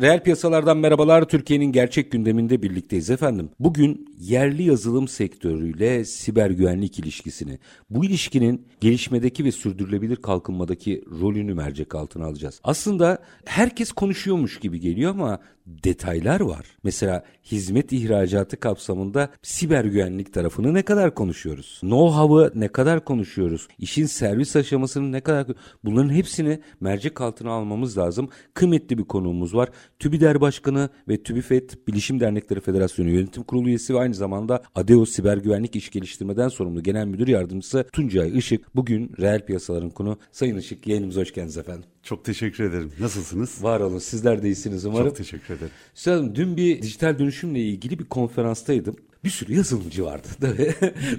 Reel piyasalardan merhabalar. Türkiye'nin gerçek gündeminde birlikteyiz efendim. Bugün yerli yazılım sektörüyle siber güvenlik ilişkisini, bu ilişkinin gelişmedeki ve sürdürülebilir kalkınmadaki rolünü mercek altına alacağız. Aslında herkes konuşuyormuş gibi geliyor ama detaylar var. Mesela hizmet ihracatı kapsamında siber güvenlik tarafını ne kadar konuşuyoruz? Know-how'ı ne kadar konuşuyoruz? İşin servis aşamasını ne kadar? Bunların hepsini mercek altına almamız lazım. Kıymetli bir konuğumuz var. TÜBİDER Başkanı ve TÜBİFET Bilişim Dernekleri Federasyonu Yönetim Kurulu üyesi ve aynı zamanda ADEO Siber Güvenlik İş Geliştirmeden sorumlu Genel Müdür Yardımcısı Tuncay Işık. Bugün reel piyasaların konu. Sayın Işık, yayınımıza hoş geldiniz efendim. Çok teşekkür ederim. Nasılsınız? Var olun. Sizler de iyisiniz umarım. Çok teşekkür ederim. Üstelik dün bir dijital dönüşümle ilgili bir konferanstaydım. Bir sürü yazılımcı vardı.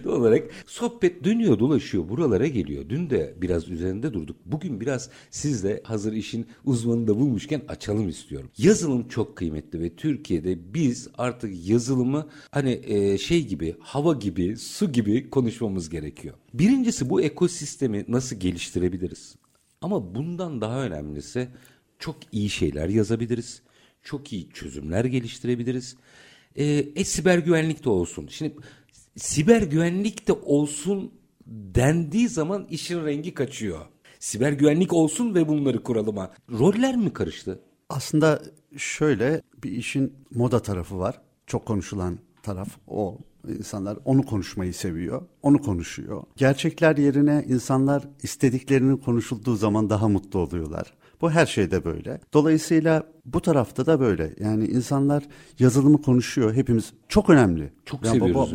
Doğal olarak sohbet dönüyor dolaşıyor buralara geliyor. Dün de biraz üzerinde durduk. Bugün biraz sizle hazır işin uzmanını da bulmuşken açalım istiyorum. Yazılım çok kıymetli ve Türkiye'de biz artık yazılımı hani gibi, hava gibi, su gibi konuşmamız gerekiyor. Birincisi bu ekosistemi nasıl geliştirebiliriz? Ama bundan daha önemlisi çok iyi şeyler yazabiliriz. Çok iyi çözümler geliştirebiliriz. Siber güvenlik de olsun. Şimdi siber güvenlik de olsun dendiği zaman işin rengi kaçıyor. Siber güvenlik olsun ve bunları kuralıma. Roller mi karıştı? Aslında şöyle bir işin moda tarafı var. Çok konuşulan taraf o. İnsanlar onu konuşmayı seviyor, onu konuşuyor. Gerçekler yerine insanlar istediklerinin konuşulduğu zaman daha mutlu oluyorlar. Bu her şeyde böyle. Dolayısıyla bu tarafta da böyle. Yani insanlar yazılımı konuşuyor. Hepimiz çok önemli. Çok yani seviyoruz.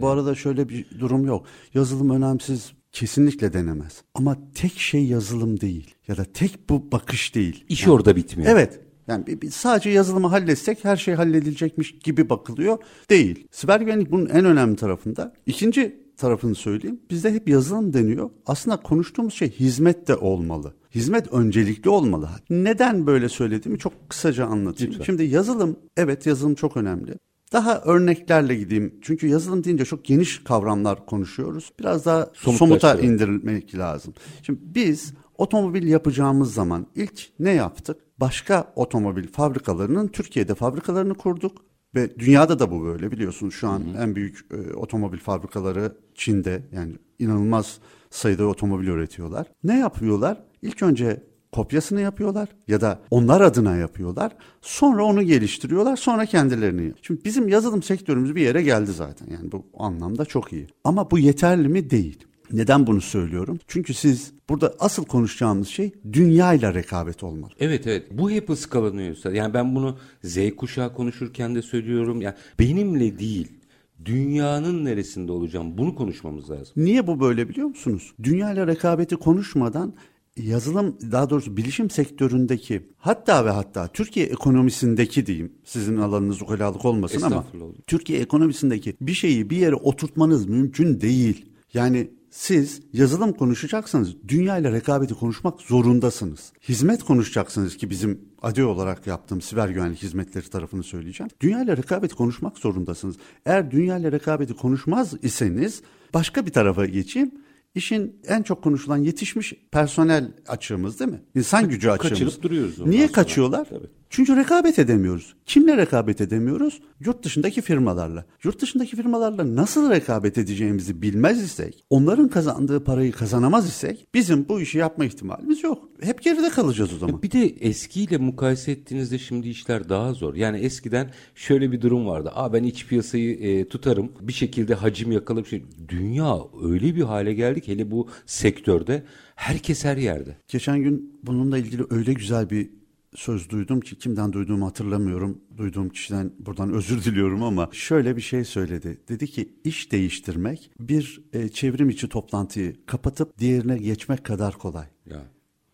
Bu arada şöyle bir durum yok. Yazılım önemsiz kesinlikle denemez. Ama tek şey yazılım değil ya da tek bu bakış değil. İş yani, orada bitmiyor. Evet. Yani sadece yazılımı halletsek her şey halledilecekmiş gibi bakılıyor değil. Siber güvenlik bunun en önemli tarafında. İkinci tarafını söyleyeyim. Bizde hep yazılım deniyor. Aslında konuştuğumuz şey hizmet de olmalı. Hizmet öncelikli olmalı. Neden böyle söylediğimi çok kısaca anlatayım. Lütfen. Şimdi yazılım, evet yazılım çok önemli. Daha örneklerle gideyim. Çünkü yazılım deyince çok geniş kavramlar konuşuyoruz. Biraz daha somuta indirmek lazım. Şimdi biz otomobil yapacağımız zaman ilk ne yaptık? Başka otomobil fabrikalarının Türkiye'de fabrikalarını kurduk ve dünyada da bu böyle biliyorsunuz. Şu an en büyük otomobil fabrikaları Çin'de, yani inanılmaz sayıda otomobil üretiyorlar. Ne yapıyorlar? İlk önce kopyasını yapıyorlar ya da onlar adına yapıyorlar. Sonra onu geliştiriyorlar, sonra kendilerini. Şimdi bizim yazılım sektörümüz bir yere geldi zaten. Yani bu anlamda çok iyi. Ama bu yeterli mi? Değil. Neden bunu söylüyorum? Çünkü siz burada asıl konuşacağımız şey dünyayla rekabet olmalı. Evet. Bu hep ıskalanıyorsa. Yani ben bunu Z kuşağı konuşurken de söylüyorum. Yani benimle değil, dünyanın neresinde olacağım? Bunu konuşmamız lazım. Niye bu böyle biliyor musunuz? Dünyayla rekabeti konuşmadan yazılım, daha doğrusu bilişim sektöründeki hatta Türkiye ekonomisindeki diyeyim, sizin alanınız ukalalık olmasın ama Türkiye ekonomisindeki bir şeyi bir yere oturtmanız mümkün değil. Yani siz yazılım konuşacaksanız dünyayla rekabeti konuşmak zorundasınız. Hizmet konuşacaksınız ki bizim ADEO olarak yaptığım siber güvenlik hizmetleri tarafını söyleyeceğim. Dünyayla rekabeti konuşmak zorundasınız. Eğer dünyayla rekabeti konuşmaz iseniz başka bir tarafa geçeyim. İşin en çok konuşulan yetişmiş personel açığımız değil mi? İnsan gücü açığımız. Kaçırıp duruyoruz. Niye kaçıyorlar? Tabii. Çünkü rekabet edemiyoruz. Kimle rekabet edemiyoruz? Yurt dışındaki firmalarla. Yurt dışındaki firmalarla nasıl rekabet edeceğimizi bilmez isek, onların kazandığı parayı kazanamaz isek bizim bu işi yapma ihtimalimiz yok. Hep geride kalacağız o zaman. Bir de eskiyle mukayese ettiğinizde şimdi işler daha zor. Yani eskiden şöyle bir durum vardı. Ben iç piyasayı tutarım. Bir şekilde hacim yakalarım. Şimdi dünya öyle bir hale geldi ki hele bu sektörde herkes her yerde. Geçen gün bununla ilgili öyle güzel bir söz duydum ki kimden duyduğumu hatırlamıyorum. Duyduğum kişiden buradan özür diliyorum ama şöyle bir şey söyledi. Dedi ki iş değiştirmek bir çevrim içi toplantıyı kapatıp diğerine geçmek kadar kolay. Ya.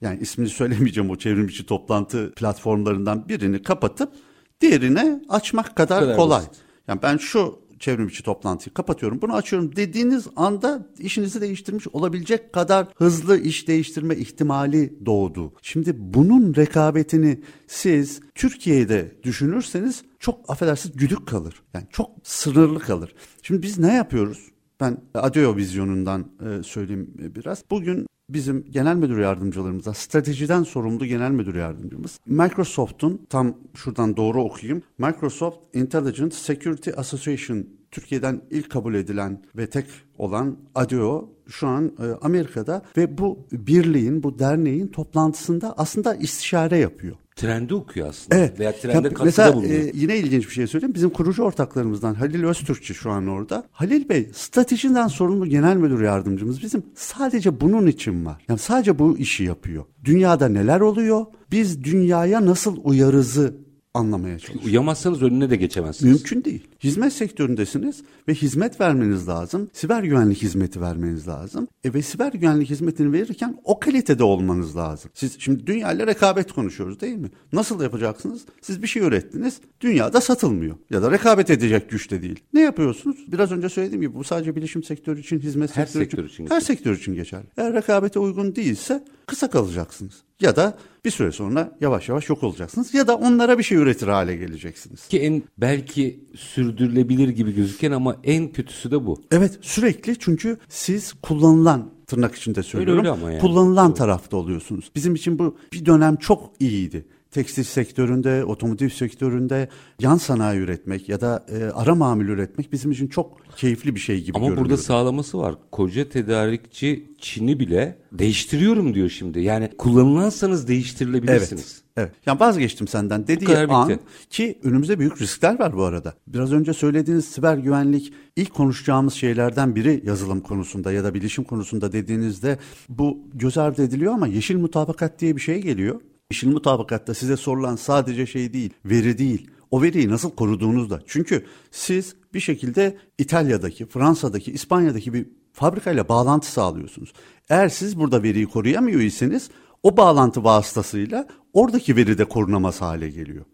Yani ismini söylemeyeceğim, o çevrim içi toplantı platformlarından birini kapatıp diğerine açmak kadar kolay. Basit. Yani ben şu çevrim içi toplantıyı kapatıyorum, bunu açıyorum dediğiniz anda işinizi değiştirmiş olabilecek kadar hızlı iş değiştirme ihtimali doğdu. Şimdi bunun rekabetini siz Türkiye'de düşünürseniz çok affedersiniz güdük kalır. Yani çok sınırlı kalır. Şimdi biz ne yapıyoruz? Ben ADEO vizyonundan söyleyeyim biraz. Bugün bizim genel müdür yardımcılarımıza, stratejiden sorumlu genel müdür yardımcımız, Microsoft'un, tam şuradan doğru okuyayım, Microsoft Intelligent Security Association, Türkiye'den ilk kabul edilen ve tek olan ADEO şu an Amerika'da ve bu birliğin, bu derneğin toplantısında aslında istişare yapıyor. Trendi okuyor aslında. Evet. Veya trende katkıda mesela, bulunuyor. Mesela yine ilginç bir şey söyleyeyim. Bizim kurucu ortaklarımızdan Halil Öztürkçü şu an orada. Halil Bey, stratejiden sorumlu genel müdür yardımcımız bizim sadece bunun için var. Yani sadece bu işi yapıyor. Dünyada neler oluyor? Biz dünyaya nasıl uyarızı anlamaya çalışıyoruz. Uyamazsanız önüne de geçemezsiniz. Mümkün değil. Hizmet sektöründesiniz ve hizmet vermeniz lazım. Siber güvenlik hizmeti vermeniz lazım. Ve siber güvenlik hizmetini verirken o kalitede olmanız lazım. Siz şimdi dünyayla rekabet konuşuyoruz değil mi? Nasıl yapacaksınız? Siz bir şey ürettiniz. Dünyada satılmıyor. Ya da rekabet edecek güçte değil. Ne yapıyorsunuz? Biraz önce söylediğim gibi bu sadece bilişim sektörü için, hizmet sektörü için. Her sektör için geçerli. Eğer rekabete uygun değilse kısa kalacaksınız. Ya da bir süre sonra yavaş yavaş yok olacaksınız. Ya da onlara bir şey üretir hale geleceksiniz. Ki belki sürdürülebilir gibi gözüken ama en kötüsü de bu. Evet, sürekli, çünkü siz kullanılan, tırnak içinde söylüyorum, öyle yani, kullanılan tarafta oluyorsunuz. Bizim için bu bir dönem çok iyiydi. Tekstil sektöründe, otomotiv sektöründe yan sanayi üretmek ya da ara mamul üretmek bizim için çok keyifli bir şey gibi görünüyor. Ama burada sağlaması var. Koca tedarikçi Çin'i bile değiştiriyorum diyor şimdi. Yani kullanılansanız değiştirilebilirsiniz. Evet. Yani vazgeçtim senden dediği an, ki önümüzde büyük riskler var bu arada. Biraz önce söylediğiniz siber güvenlik ilk konuşacağımız şeylerden biri, yazılım konusunda ya da bilişim konusunda dediğinizde bu göz ardı ediliyor ama yeşil mutabakat diye bir şey geliyor. Yeşil mutabakatta size sorulan sadece şey değil, veri değil. O veriyi nasıl koruduğunuz da. Çünkü siz bir şekilde İtalya'daki, Fransa'daki, İspanya'daki bir fabrikayla bağlantı sağlıyorsunuz. Eğer siz burada veriyi koruyamıyor iseniz o bağlantı vasıtasıyla oradaki veri de korunamaz hale geliyor.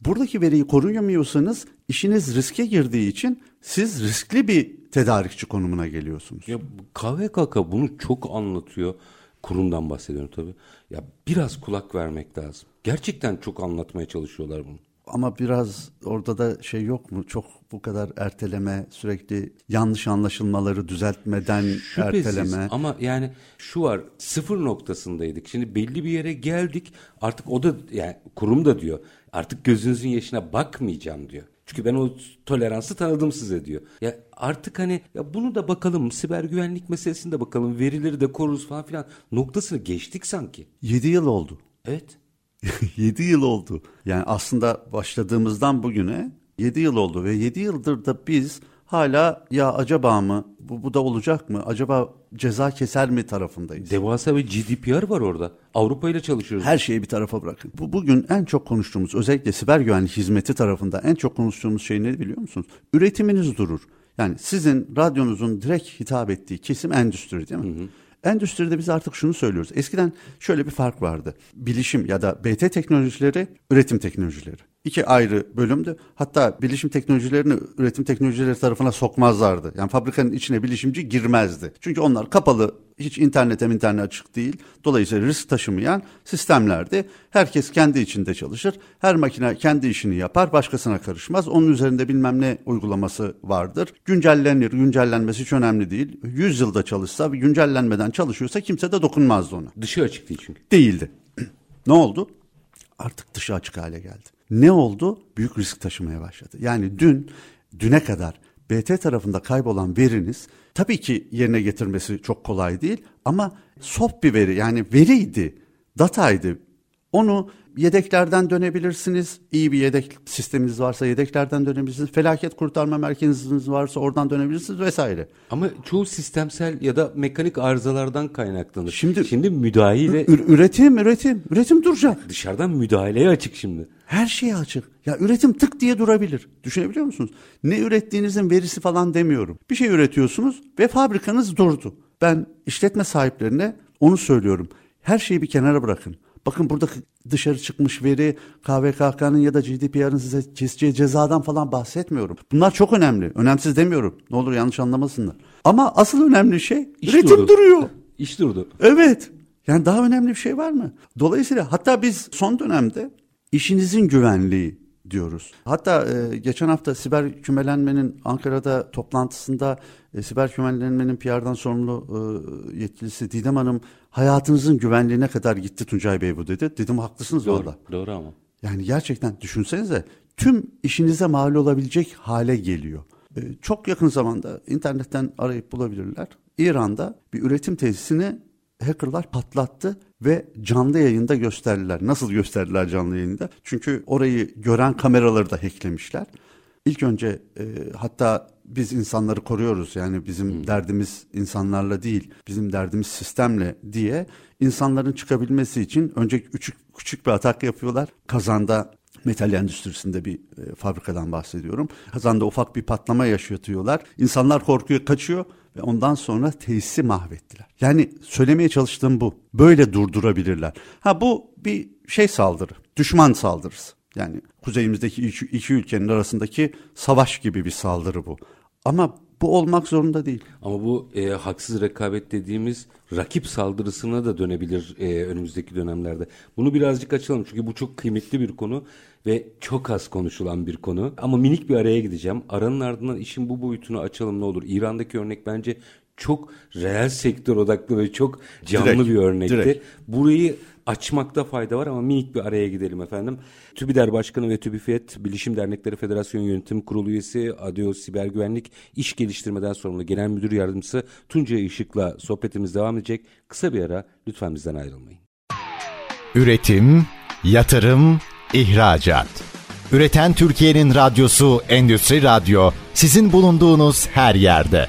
Buradaki veriyi koruyamıyorsanız işiniz riske girdiği için siz riskli bir tedarikçi konumuna geliyorsunuz. Ya KVKK bunu çok anlatıyor. Kurumdan bahsediyorum tabii. Ya biraz kulak vermek lazım. Gerçekten çok anlatmaya çalışıyorlar bunu. Ama biraz orada da şey yok mu? Çok bu kadar erteleme, sürekli yanlış anlaşılmaları düzeltmeden şüphesiz, erteleme. Ama yani şu var, sıfır noktasındaydık. Şimdi belli bir yere geldik. Artık o da, yani kurum da diyor, artık gözünüzün yaşına bakmayacağım diyor. Çünkü ben o toleransı tanıdım size diyor. Ya artık hani ya bunu da bakalım, siber güvenlik meselesini de bakalım, verileri de koruruz falan filan noktasını geçtik sanki. 7 yıl oldu. Evet. 7 yıl oldu. Yani aslında başladığımızdan bugüne 7 yıl oldu ve 7 yıldır da biz hala ya acaba mı, bu da olacak mı, acaba ceza keser mi tarafındayız. Devasa bir GDPR var orada. Avrupa ile çalışıyoruz. Her şeyi bir tarafa bırakın. Bugün en çok konuştuğumuz, özellikle siber güvenlik hizmeti tarafında en çok konuştuğumuz şey ne biliyor musunuz? Üretiminiz durur. Yani sizin radyonuzun direkt hitap ettiği kesim endüstri değil mi? Hı hı. Endüstride biz artık şunu söylüyoruz. Eskiden şöyle bir fark vardı. Bilişim ya da BT teknolojileri, üretim teknolojileri. İki ayrı bölümdü. Hatta bilişim teknolojilerini üretim teknolojileri tarafına sokmazlardı. Yani fabrikanın içine bilişimci girmezdi. Çünkü onlar kapalı, hiç internete açık değil. Dolayısıyla risk taşımayan sistemlerdi. Herkes kendi içinde çalışır. Her makine kendi işini yapar. Başkasına karışmaz. Onun üzerinde bilmem ne uygulaması vardır. Güncellenir. Güncellenmesi hiç önemli değil. 100 yılda çalışsa, güncellenmeden çalışıyorsa kimse de dokunmazdı ona. Dışı açık değil çünkü. Değildi. Ne oldu? Artık dışı açık hale geldi. Ne oldu? Büyük risk taşımaya başladı. Yani düne kadar BT tarafında kaybolan veriniz, tabii ki yerine getirmesi çok kolay değil ama soft bir veri, yani veriydi, dataydı. Onu Yedeklerden dönebilirsiniz. İyi bir yedek sisteminiz varsa yedeklerden dönebilirsiniz. Felaket kurtarma merkeziniz varsa oradan dönebilirsiniz vesaire. Ama çoğu sistemsel ya da mekanik arızalardan kaynaklanır. Şimdi müdahale... Üretim duracak. Dışarıdan müdahaleye açık şimdi. Her şeye açık. Ya üretim tık diye durabilir. Düşünebiliyor musunuz? Ne ürettiğinizin verisi falan demiyorum. Bir şey üretiyorsunuz ve fabrikanız durdu. Ben işletme sahiplerine onu söylüyorum. Her şeyi bir kenara bırakın. Bakın burada dışarı çıkmış veri, KVKK'nın ya da GDPR'ın size keseceği cezadan falan bahsetmiyorum. Bunlar çok önemli. Önemsiz demiyorum. Ne olur yanlış anlamasınlar. Ama asıl önemli şey üretim duruyor. İş durdu. Evet. Yani daha önemli bir şey var mı? Dolayısıyla hatta biz son dönemde işinizin güvenliği diyoruz. Hatta geçen hafta siber kümelenmenin Ankara'da toplantısında siber kümelenmenin PR'dan sorumlu yetkilisi Didem Hanım hayatınızın güvenliğine kadar gitti Tuncay Bey bu dedi. Dedim haklısınız orada. Doğru ama. Yani gerçekten düşünsenize tüm işinize mal olabilecek hale geliyor. Çok yakın zamanda internetten arayıp bulabilirler. İran'da bir üretim tesisini hackerlar patlattı ve canlı yayında gösterdiler. Nasıl gösterdiler canlı yayında? Çünkü orayı gören kameraları da hacklemişler. İlk önce hatta biz insanları koruyoruz. Yani bizim derdimiz insanlarla değil, bizim derdimiz sistemle diye insanların çıkabilmesi için önce küçük bir atak yapıyorlar. Kazan'da metal endüstrisinde bir fabrikadan bahsediyorum. Kazan'da ufak bir patlama yaşatıyorlar. İnsanlar korkuyor, kaçıyor. Ve ondan sonra tesisi mahvettiler. Yani söylemeye çalıştığım bu. Böyle durdurabilirler. Bu bir saldırı. Düşman saldırısı. Yani kuzeyimizdeki iki ülkenin arasındaki savaş gibi bir saldırı bu. Ama bu olmak zorunda değil. Ama bu haksız rekabet dediğimiz rakip saldırısına da dönebilir önümüzdeki dönemlerde. Bunu birazcık açalım çünkü bu çok kıymetli bir konu ve çok az konuşulan bir konu. Ama minik bir araya gideceğim. Aranın ardından işin bu boyutunu açalım ne olur. İran'daki örnek bence çok reel sektör odaklı ve çok canlı bir örnekti. Burayı açmakta fayda var ama minik bir araya gidelim efendim. TÜBİDER Başkanı ve TÜBİFET, Bilişim Dernekleri Federasyon Yönetim Kurulu Üyesi, ADEO Siber Güvenlik İş Geliştirmeden Sorumlu Genel Müdür Yardımcısı Tuncay Işık'la sohbetimiz devam edecek. Kısa bir ara, lütfen bizden ayrılmayın. Üretim, yatırım, ihracat. Üreten Türkiye'nin radyosu Endüstri Radyo, sizin bulunduğunuz her yerde.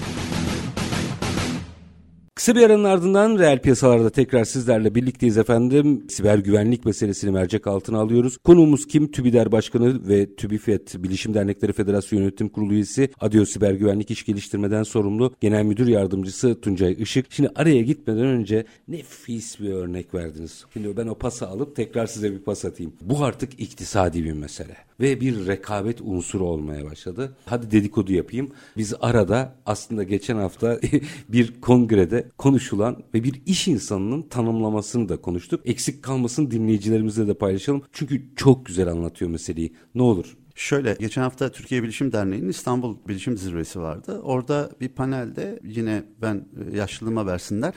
Kısa bir aranın ardından reel piyasalarda tekrar sizlerle birlikteyiz efendim. Siber güvenlik meselesini mercek altına alıyoruz. Konuğumuz kim? TÜBİDER Başkanı ve TÜBİFET Bilişim Dernekleri Federasyon Yönetim Kurulu Üyesi, ADEO Siber Güvenlik İş Geliştirmeden Sorumlu Genel Müdür Yardımcısı Tuncay Işık. Şimdi araya gitmeden önce nefis bir örnek verdiniz. Şimdi ben o pası alıp tekrar size bir pas atayım. Bu artık iktisadi bir mesele ve bir rekabet unsuru olmaya başladı. Hadi dedikodu yapayım. Biz arada aslında geçen hafta bir kongrede konuşulan ve bir iş insanının tanımlamasını da konuştuk. Eksik kalmasın, dinleyicilerimizle de paylaşalım. Çünkü çok güzel anlatıyor meseleyi. Ne olur. Şöyle, geçen hafta Türkiye Bilişim Derneği'nin İstanbul Bilişim Zirvesi vardı. Orada bir panelde yine ben yaşlılığıma versinler.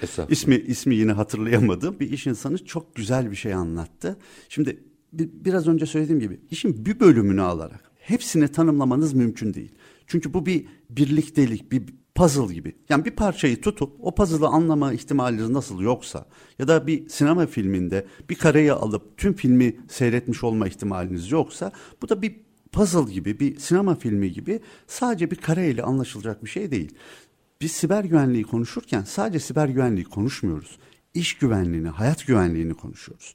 İsmi yine hatırlayamadım. Bir iş insanı çok güzel bir şey anlattı. Şimdi biraz önce söylediğim gibi işin bir bölümünü alarak hepsini tanımlamanız mümkün değil. Çünkü bu bir birliktelik, bir puzzle gibi. Yani bir parçayı tutup o puzzle'ı anlama ihtimaliniz nasıl yoksa ya da bir sinema filminde bir kareyi alıp tüm filmi seyretmiş olma ihtimaliniz yoksa bu da bir puzzle gibi, bir sinema filmi gibi sadece bir kareyle anlaşılacak bir şey değil. Biz siber güvenliği konuşurken sadece siber güvenliği konuşmuyoruz. İş güvenliğini, hayat güvenliğini konuşuyoruz.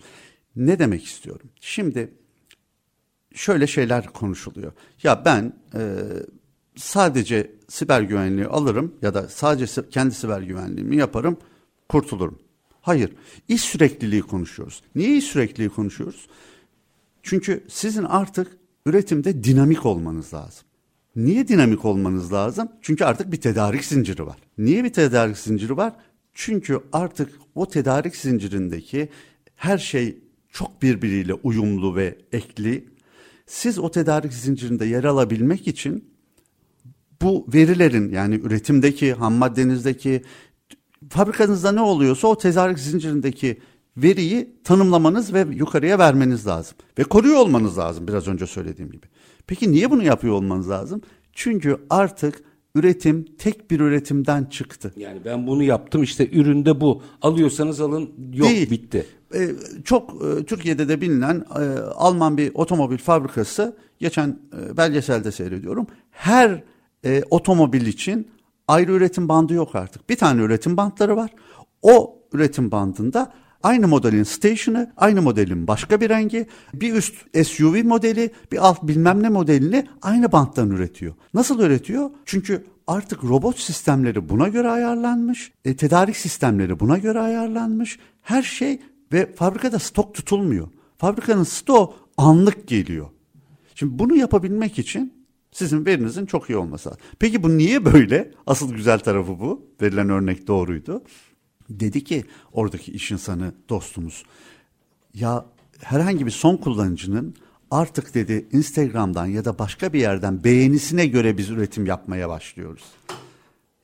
Ne demek istiyorum? Şimdi şöyle şeyler konuşuluyor. Ya ben sadece siber güvenliği alırım ya da sadece kendi siber güvenliğimi yaparım, kurtulurum. Hayır, iş sürekliliği konuşuyoruz. Niye iş sürekliliği konuşuyoruz? Çünkü sizin artık üretimde dinamik olmanız lazım. Niye dinamik olmanız lazım? Çünkü artık bir tedarik zinciri var. Niye bir tedarik zinciri var? Çünkü artık o tedarik zincirindeki her şey çok birbiriyle uyumlu ve ekli. Siz o tedarik zincirinde yer alabilmek için bu verilerin, yani üretimdeki, ham maddenizdeki, fabrikanızda ne oluyorsa o tedarik zincirindeki veriyi tanımlamanız ve yukarıya vermeniz lazım. Ve koruyor olmanız lazım biraz önce söylediğim gibi. Peki niye bunu yapıyor olmanız lazım? Çünkü artık üretim tek bir üretimden çıktı. Yani ben bunu yaptım işte üründe bu. Alıyorsanız alın yok değil. Bitti. Türkiye'de de bilinen Alman bir otomobil fabrikası geçen belgeselde seyrediyorum. Her otomobil için ayrı üretim bandı yok artık. Bir tane üretim bandları var. O üretim bandında aynı modelin station'ı, aynı modelin başka bir rengi, bir üst SUV modeli, bir alt bilmem ne modelini aynı banttan üretiyor. Nasıl üretiyor? Çünkü artık robot sistemleri buna göre ayarlanmış, tedarik sistemleri buna göre ayarlanmış. Her şey ve fabrikada stok tutulmuyor. Fabrikanın stoğu anlık geliyor. Şimdi bunu yapabilmek için sizin verinizin çok iyi olması lazım. Peki bu niye böyle? Asıl güzel tarafı bu. Verilen örnek doğruydu. Dedi ki oradaki iş insanı dostumuz, ya herhangi bir son kullanıcının artık dedi Instagram'dan ya da başka bir yerden beğenisine göre biz üretim yapmaya başlıyoruz.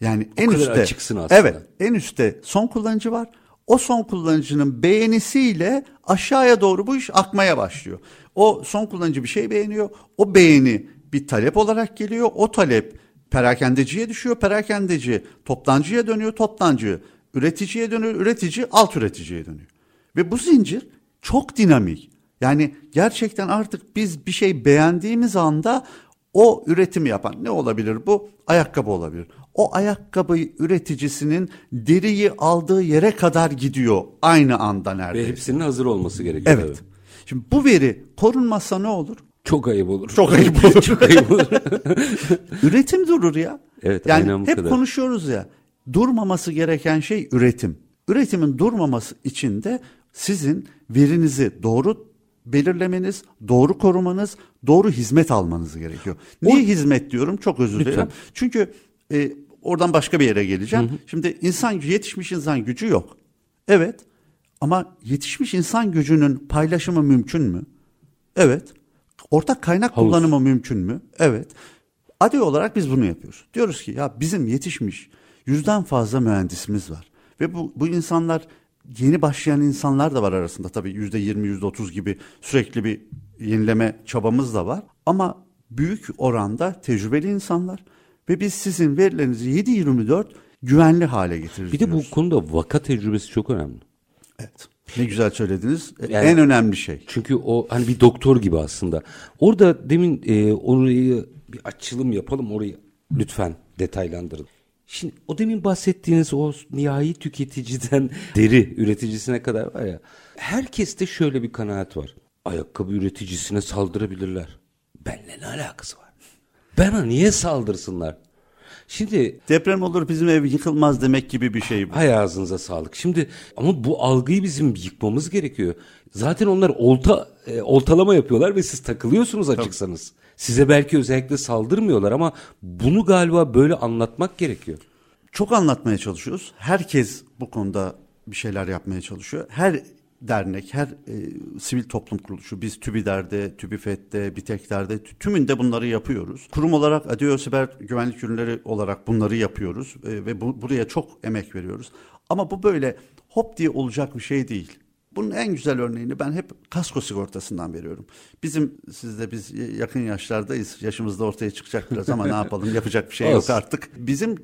Yani en üstte, evet, en üstte son kullanıcı var. O son kullanıcının beğenisiyle aşağıya doğru bu iş akmaya başlıyor. O son kullanıcı bir şey beğeniyor. O beğeni bir talep olarak geliyor. O talep perakendeciye düşüyor. Perakendeci toptancıya dönüyor. Toptancı üreticiye dönüyor, üretici alt üreticiye dönüyor. Ve bu zincir çok dinamik. Yani gerçekten artık biz bir şey beğendiğimiz anda o üretimi yapan, ne olabilir bu? Ayakkabı olabilir. O ayakkabıyı üreticisinin deriyi aldığı yere kadar gidiyor aynı anda neredeyse. Ve hepsinin hazır olması gerekiyor. Evet. Tabii. Şimdi bu veri korunmazsa ne olur? Çok ayıp olur. Çok ayıp olur. Çok ayıp olur. Üretim durur ya. Evet, yani aynen bu hep kadar konuşuyoruz ya. Durmaması gereken şey üretim. Üretimin durmaması için de sizin verinizi doğru belirlemeniz, doğru korumanız, doğru hizmet almanız gerekiyor. Niye hizmet diyorum? Çok özür dilerim. Çünkü oradan başka bir yere geleceğim. Hı hı. Şimdi yetişmiş insan gücü yok. Evet, ama yetişmiş insan gücünün paylaşımı mümkün mü? Evet. Ortak kaynak kullanımı mümkün mü? Evet. ADEO olarak biz bunu yapıyoruz. Diyoruz ki ya bizim yetişmiş 100'den fazla mühendisimiz var. Ve bu insanlar, yeni başlayan insanlar da var arasında. Tabii %20, %30 gibi sürekli bir yenileme çabamız da var. Ama büyük oranda tecrübeli insanlar ve biz sizin verilerinizi 7/24 güvenli hale getiririz. Bir de diyoruz. Bu konuda vaka tecrübesi çok önemli. Evet. Ne güzel söylediniz. Yani, en önemli şey. Çünkü o hani bir doktor gibi aslında. Orada demin orayı bir açılım yapalım, orayı lütfen detaylandırın. Şimdi o demin bahsettiğiniz o nihai tüketiciden deri üreticisine kadar var ya. Herkeste şöyle bir kanaat var. Ayakkabı üreticisine saldırabilirler. Benle ne alakası var? Bana niye saldırsınlar? Şimdi deprem olur bizim ev yıkılmaz demek gibi bir şey bu. Hay ağzınıza sağlık. Şimdi ama bu algıyı bizim yıkmamız gerekiyor. Zaten onlar oltalama yapıyorlar ve siz takılıyorsunuz açıksanız. Tabii. Size belki özellikle saldırmıyorlar ama bunu galiba böyle anlatmak gerekiyor. Çok anlatmaya çalışıyoruz. Herkes bu konuda bir şeyler yapmaya çalışıyor. Her dernek, her sivil toplum kuruluşu, biz TÜBİDER'de, TÜBİFET'te, BİTEK'lerde tümünde bunları yapıyoruz. Kurum olarak ADEO siber güvenlik ürünleri olarak bunları yapıyoruz ve buraya çok emek veriyoruz. Ama bu böyle hop diye olacak bir şey değil. Bunun en güzel örneğini ben hep kasko sigortasından veriyorum. Biz yakın yaşlardayız. Yaşımız da ortaya çıkacak biraz ama ne yapalım, yapacak bir şey yok artık. Bizim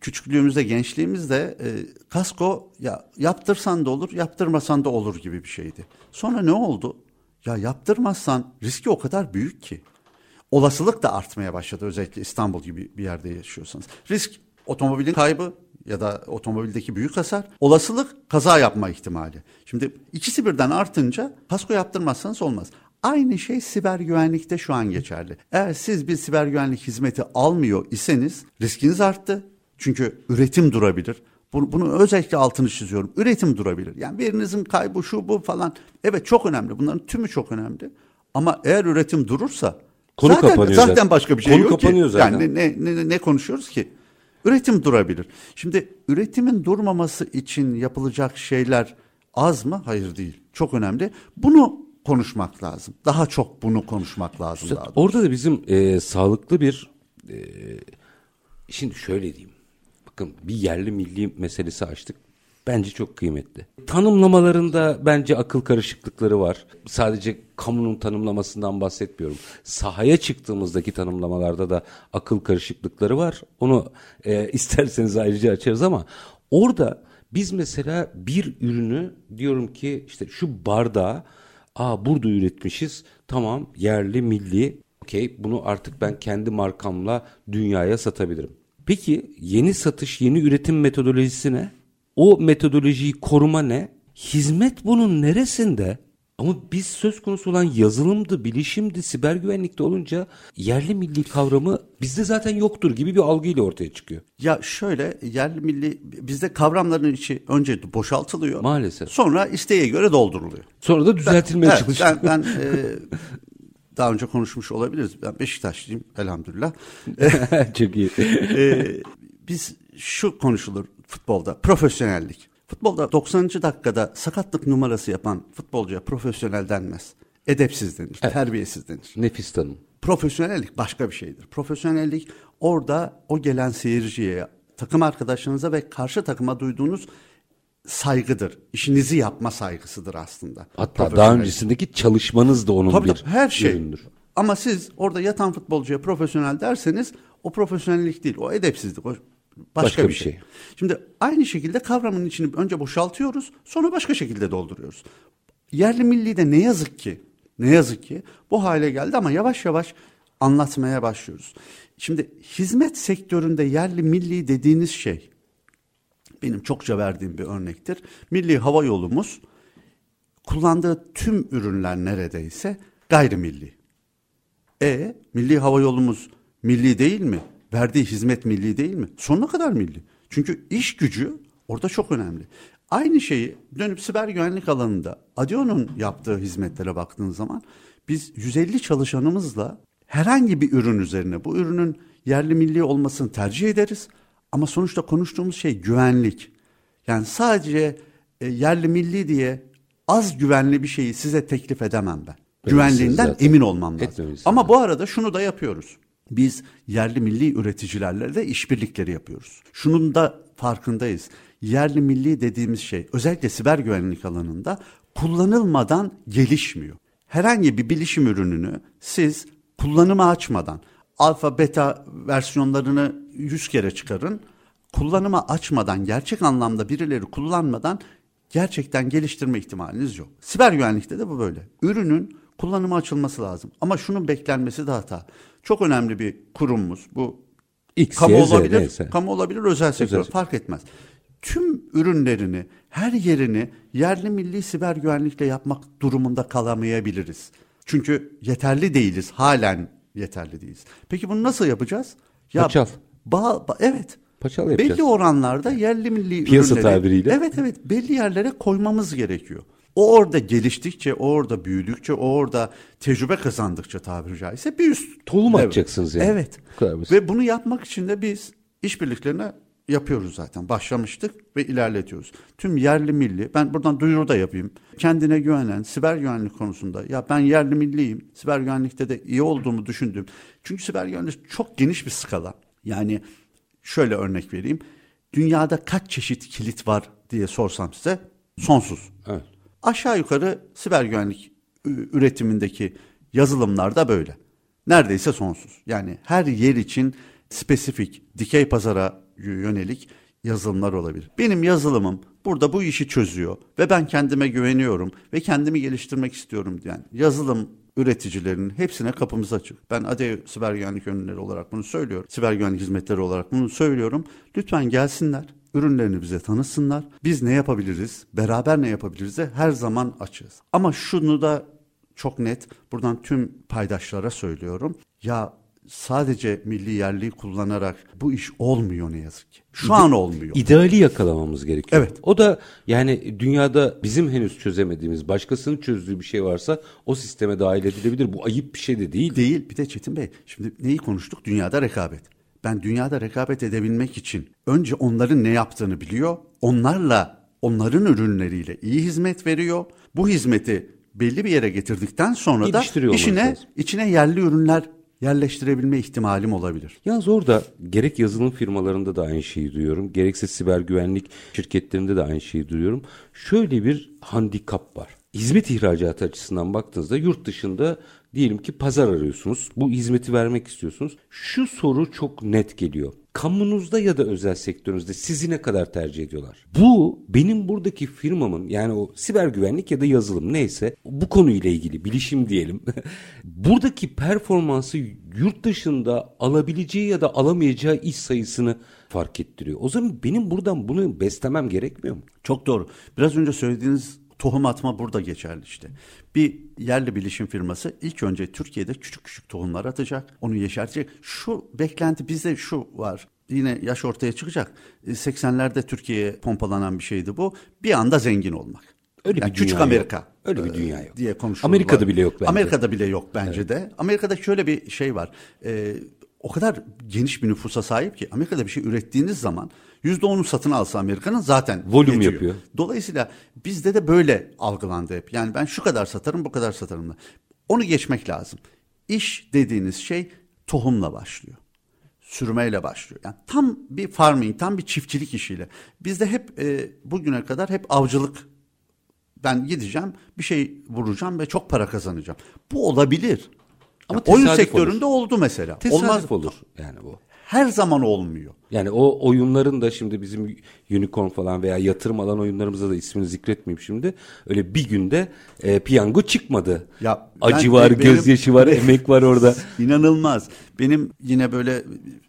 küçüklüğümüzde, gençliğimizde kasko ya yaptırsan da olur, yaptırmasan da olur gibi bir şeydi. Sonra ne oldu? Ya yaptırmazsan riski o kadar büyük ki. Olasılık da artmaya başladı özellikle İstanbul gibi bir yerde yaşıyorsanız. Risk otomobilin kaybı ya da otomobildeki büyük hasar, olasılık kaza yapma ihtimali. Şimdi ikisi birden artınca kasko yaptırmazsanız olmaz. Aynı şey siber güvenlikte şu an geçerli. Eğer siz bir siber güvenlik hizmeti almıyor iseniz riskiniz arttı. Çünkü üretim durabilir. Bunu özellikle altını çiziyorum. Üretim durabilir. Yani verinizin kaybı şu bu falan. Evet, çok önemli. Bunların tümü çok önemli. Ama eğer üretim durursa konu kapanıyor. Zaten başka bir şey yok ki. Zaten. Yani ne konuşuyoruz ki? Üretim durabilir. Şimdi üretimin durmaması için yapılacak şeyler az mı? Hayır, değil. Çok önemli. Bunu konuşmak lazım. Daha çok bunu konuşmak lazım. İşte orada da bizim sağlıklı bir... şimdi şöyle diyeyim. Bakın bir yerli milli meselesi açtık. bence çok kıymetli. Tanımlamalarında bence akıl karışıklıkları var. Sadece kamunun tanımlamasından bahsetmiyorum. Sahaya çıktığımızdaki tanımlamalarda da akıl karışıklıkları var. Onu isterseniz ayrıca açarız ama orada biz mesela bir ürünü diyorum ki işte şu bardağı burada üretmişiz, tamam, yerli milli, okey, bunu artık ben kendi markamla dünyaya satabilirim. Peki yeni satış, yeni üretim metodolojisi ne? O metodolojiyi koruma ne? Hizmet bunun neresinde? Ama biz söz konusu olan yazılımdı, bilişimdi, siber güvenlikte olunca yerli milli kavramı bizde zaten yoktur gibi bir algıyla ortaya çıkıyor. Ya şöyle, yerli milli bizde kavramların içi önce boşaltılıyor. Maalesef. Sonra isteğe göre dolduruluyor. Sonra da düzeltilmeye çalışılıyor. Daha önce konuşmuş olabiliriz. Ben Beşiktaşlıyım elhamdülillah. Çok iyi. Biz şu konuşulur futbolda, profesyonellik. Futbolda 90. dakikada sakatlık numarası yapan futbolcuya profesyonel denmez. Edepsiz denir, evet. Terbiyesiz denir. Nefis tanım. Profesyonellik başka bir şeydir. Profesyonellik orada o gelen seyirciye, takım arkadaşlarınıza ve karşı takıma duyduğunuz saygıdır. İşinizi yapma saygısıdır aslında. Hatta daha öncesindeki çalışmanız da onun bir üründür. Ama siz orada yatan futbolcuya profesyonel derseniz o profesyonellik değil, o edepsizlik, o başka bir şey. Şimdi aynı şekilde kavramın içini önce boşaltıyoruz, sonra başka şekilde dolduruyoruz. Yerli milli de ne yazık ki bu hale geldi ama yavaş yavaş anlatmaya başlıyoruz. Şimdi hizmet sektöründe yerli milli dediğiniz şey benim çokça verdiğim bir örnektir. Milli hava yolumuz kullandığı tüm ürünler neredeyse gayrimilli. Milli hava yolumuz milli değil mi? Verdiği hizmet milli değil mi? Sonuna kadar milli. Çünkü iş gücü orada çok önemli. Aynı şeyi dönüp siber güvenlik alanında ADEO'nun yaptığı hizmetlere baktığınız zaman biz 150 çalışanımızla herhangi bir ürün üzerine bu ürünün yerli milli olmasını tercih ederiz. Ama sonuçta konuştuğumuz şey güvenlik. Yani sadece yerli milli diye az güvenli bir şeyi size teklif edemem ben. Güvenliğinden emin olmam lazım. Ama bu arada şunu da yapıyoruz. Biz yerli milli üreticilerle de işbirlikleri yapıyoruz. Şunun da farkındayız. Yerli milli dediğimiz şey özellikle siber güvenlik alanında kullanılmadan gelişmiyor. Herhangi bir bilişim ürününü siz kullanıma açmadan, alfa beta versiyonlarını 100 kere çıkarın, kullanıma açmadan, gerçek anlamda birileri kullanmadan gerçekten geliştirme ihtimaliniz yok. Siber güvenlikte de bu böyle. Ürünün kullanıma açılması lazım. Ama şunun beklenmesi de hata. Çok önemli bir kurumumuz. Bu kamu olabilir, özel sektör fark etmez. Tüm ürünlerini, her yerini yerli milli siber güvenlikle yapmak durumunda kalamayabiliriz. Çünkü yeterli değiliz. Halen yeterli değiliz. Peki bunu nasıl yapacağız? Paçal. Evet. Paçal yapacağız. Belli oranlarda yerli milli piyasa ürünleri. Tabiriyle. Evet. Belli yerlere koymamız gerekiyor. O orada geliştikçe, o orada büyüdükçe, o orada tecrübe kazandıkça tabiri caizse bir üst tohum atacaksınız yani. Evet. Ve bunu yapmak için de biz işbirliklerini yapıyoruz zaten. Başlamıştık ve ilerletiyoruz. Tüm yerli milli, ben buradan duyuru da yapayım. Kendine güvenen, siber güvenlik konusunda ya ben yerli milliyim, siber güvenlikte de iyi olduğumu düşündüm. Çünkü siber güvenlik çok geniş bir skala. Yani şöyle örnek vereyim. Dünyada kaç çeşit kilit var diye sorsam size sonsuz. Evet. Aşağı yukarı siber güvenlik üretimindeki yazılımlar da böyle. Neredeyse sonsuz. Yani her yer için spesifik, dikey pazara yönelik yazılımlar olabilir. Benim yazılımım burada bu işi çözüyor ve ben kendime güveniyorum ve kendimi geliştirmek istiyorum diyen yazılım üreticilerinin hepsine kapımız açık. Ben ADEO siber güvenlik ürünleri olarak bunu söylüyorum. Siber güvenlik hizmetleri olarak bunu söylüyorum. Lütfen gelsinler. Ürünlerini bize tanısınlar. Biz ne yapabiliriz, beraber ne yapabiliriz de her zaman açığız. Ama şunu da çok net buradan tüm paydaşlara söylüyorum. Ya sadece milli yerliyi kullanarak bu iş olmuyor ne yazık ki. Şu an olmuyor. İdeali yakalamamız gerekiyor. Evet. O da yani dünyada bizim henüz çözemediğimiz, başkasının çözdüğü bir şey varsa o sisteme dahil edilebilir. Bu ayıp bir şey de değil. Değil. Bir de Çetin Bey, şimdi neyi konuştuk? Dünyada rekabet. Ben dünyada rekabet edebilmek için önce onların ne yaptığını biliyor, onların ürünleriyle iyi hizmet veriyor. Bu hizmeti belli bir yere getirdikten sonra da içine yerli ürünler yerleştirebilme ihtimalim olabilir. Yalnız orada gerek yazılım firmalarında da aynı şeyi duyuyorum, gerekse siber güvenlik şirketlerinde de aynı şeyi duyuyorum. Şöyle bir handikap var. Hizmet ihracatı açısından baktığınızda yurt dışında diyelim ki pazar arıyorsunuz. Bu hizmeti vermek istiyorsunuz. Şu soru çok net geliyor. Kamunuzda ya da özel sektörünüzde sizi ne kadar tercih ediyorlar? Bu benim buradaki firmamın, yani o siber güvenlik ya da yazılım neyse bu konuyla ilgili bilişim diyelim. Buradaki performansı yurt dışında alabileceği ya da alamayacağı iş sayısını fark ettiriyor. O zaman benim buradan bunu beslemem gerekmiyor mu? Çok doğru. Biraz önce söylediğiniz tohum atma burada geçerli işte. Bir yerli bilişim firması ilk önce Türkiye'de küçük küçük tohumlar atacak, onu yeşertecek. Şu beklenti bizde şu var, yine yaş ortaya çıkacak. 80'lerde Türkiye'ye pompalanan bir şeydi bu. Bir anda zengin olmak. Öyle yani bir küçük Amerika. Yok. Öyle bir dünya yok. Diye konuşuluyor. Amerika'da bile yok bence. Amerika'da bile yok bence evet. De. Amerika'da şöyle bir şey var. O kadar geniş bir nüfusa sahip ki Amerika'da bir şey ürettiğiniz zaman %10'u satın alsa Amerika'nın zaten volüm yapıyor. Dolayısıyla bizde de böyle algılandı hep. Yani ben şu kadar satarım, bu kadar satarım. Onu geçmek lazım. İş dediğiniz şey tohumla başlıyor. Sürmeyle başlıyor. Yani tam bir farming, tam bir çiftçilik işiyle. Bizde hep bugüne kadar hep avcılık. Ben gideceğim, bir şey vuracağım ve çok para kazanacağım. Bu olabilir. Ama yani oyun sektöründe oldu mesela. Tesadüf olmaz olur yani bu. Her zaman olmuyor. Yani o oyunların da şimdi bizim unicorn falan veya yatırım alan oyunlarımıza da ismini zikretmeyeyim şimdi. Öyle bir günde piyango çıkmadı. Ya, acı var, gözyaşı var, emek var orada. İnanılmaz. Benim yine böyle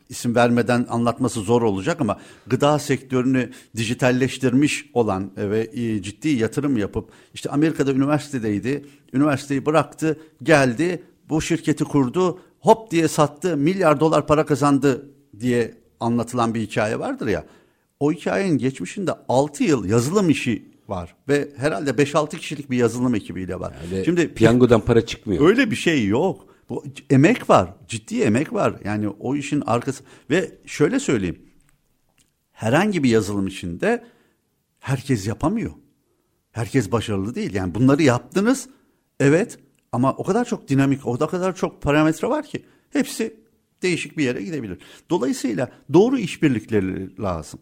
isim vermeden anlatması zor olacak ama gıda sektörünü dijitalleştirmiş olan ve ciddi yatırım yapıp işte Amerika'da üniversitedeydi. Üniversiteyi bıraktı, geldi. Bu şirketi kurdu, hop diye sattı, milyar dolar para kazandı diye anlatılan bir hikaye vardır ya. O hikayenin geçmişinde 6 yıl yazılım işi var ve herhalde 5-6 kişilik bir yazılım ekibiyle var. Yani şimdi piyangodan para çıkmıyor. Öyle bir şey yok. Bu emek var, ciddi emek var. Yani o işin arkası ve şöyle söyleyeyim. Herhangi bir yazılım işinde herkes yapamıyor. Herkes başarılı değil. Yani bunları yaptınız, evet. Ama o kadar çok dinamik, o kadar çok parametre var ki hepsi değişik bir yere gidebilir. Dolayısıyla doğru işbirlikleri lazım.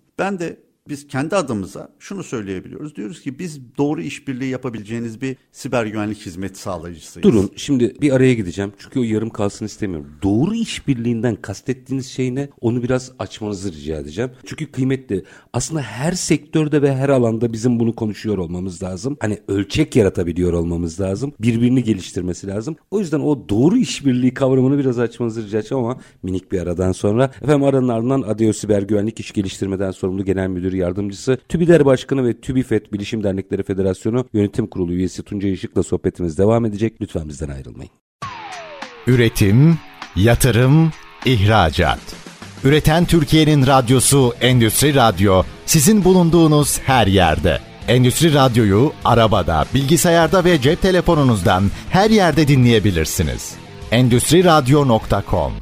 Biz kendi adımıza şunu söyleyebiliyoruz. Diyoruz ki biz doğru işbirliği yapabileceğiniz bir siber güvenlik hizmet sağlayıcısıyız. Durun, şimdi bir araya gideceğim. Çünkü o yarım kalsın istemiyorum. Doğru işbirliğinden kastettiğiniz şey ne? Onu biraz açmanızı rica edeceğim. Çünkü kıymetli. Aslında her sektörde ve her alanda bizim bunu konuşuyor olmamız lazım. Hani ölçek yaratabiliyor olmamız lazım. Birbirini geliştirmesi lazım. O yüzden o doğru işbirliği kavramını biraz açmanızı rica edeceğim ama minik bir aradan sonra. Efendim aranın ardından ADEO Siber Güvenlik İş Geliştirmeden Sorumlu Genel Müdür Yardımcısı, TÜBİDER Başkanı ve TÜBİFET Bilişim Dernekleri Federasyonu Yönetim Kurulu üyesi Tuncay Işık'la sohbetimiz devam edecek. Lütfen bizden ayrılmayın. Üretim, yatırım, ihracat. Üreten Türkiye'nin radyosu Endüstri Radyo, sizin bulunduğunuz her yerde. Endüstri Radyo'yu arabada, bilgisayarda ve cep telefonunuzdan her yerde dinleyebilirsiniz. endüstriradyo.com.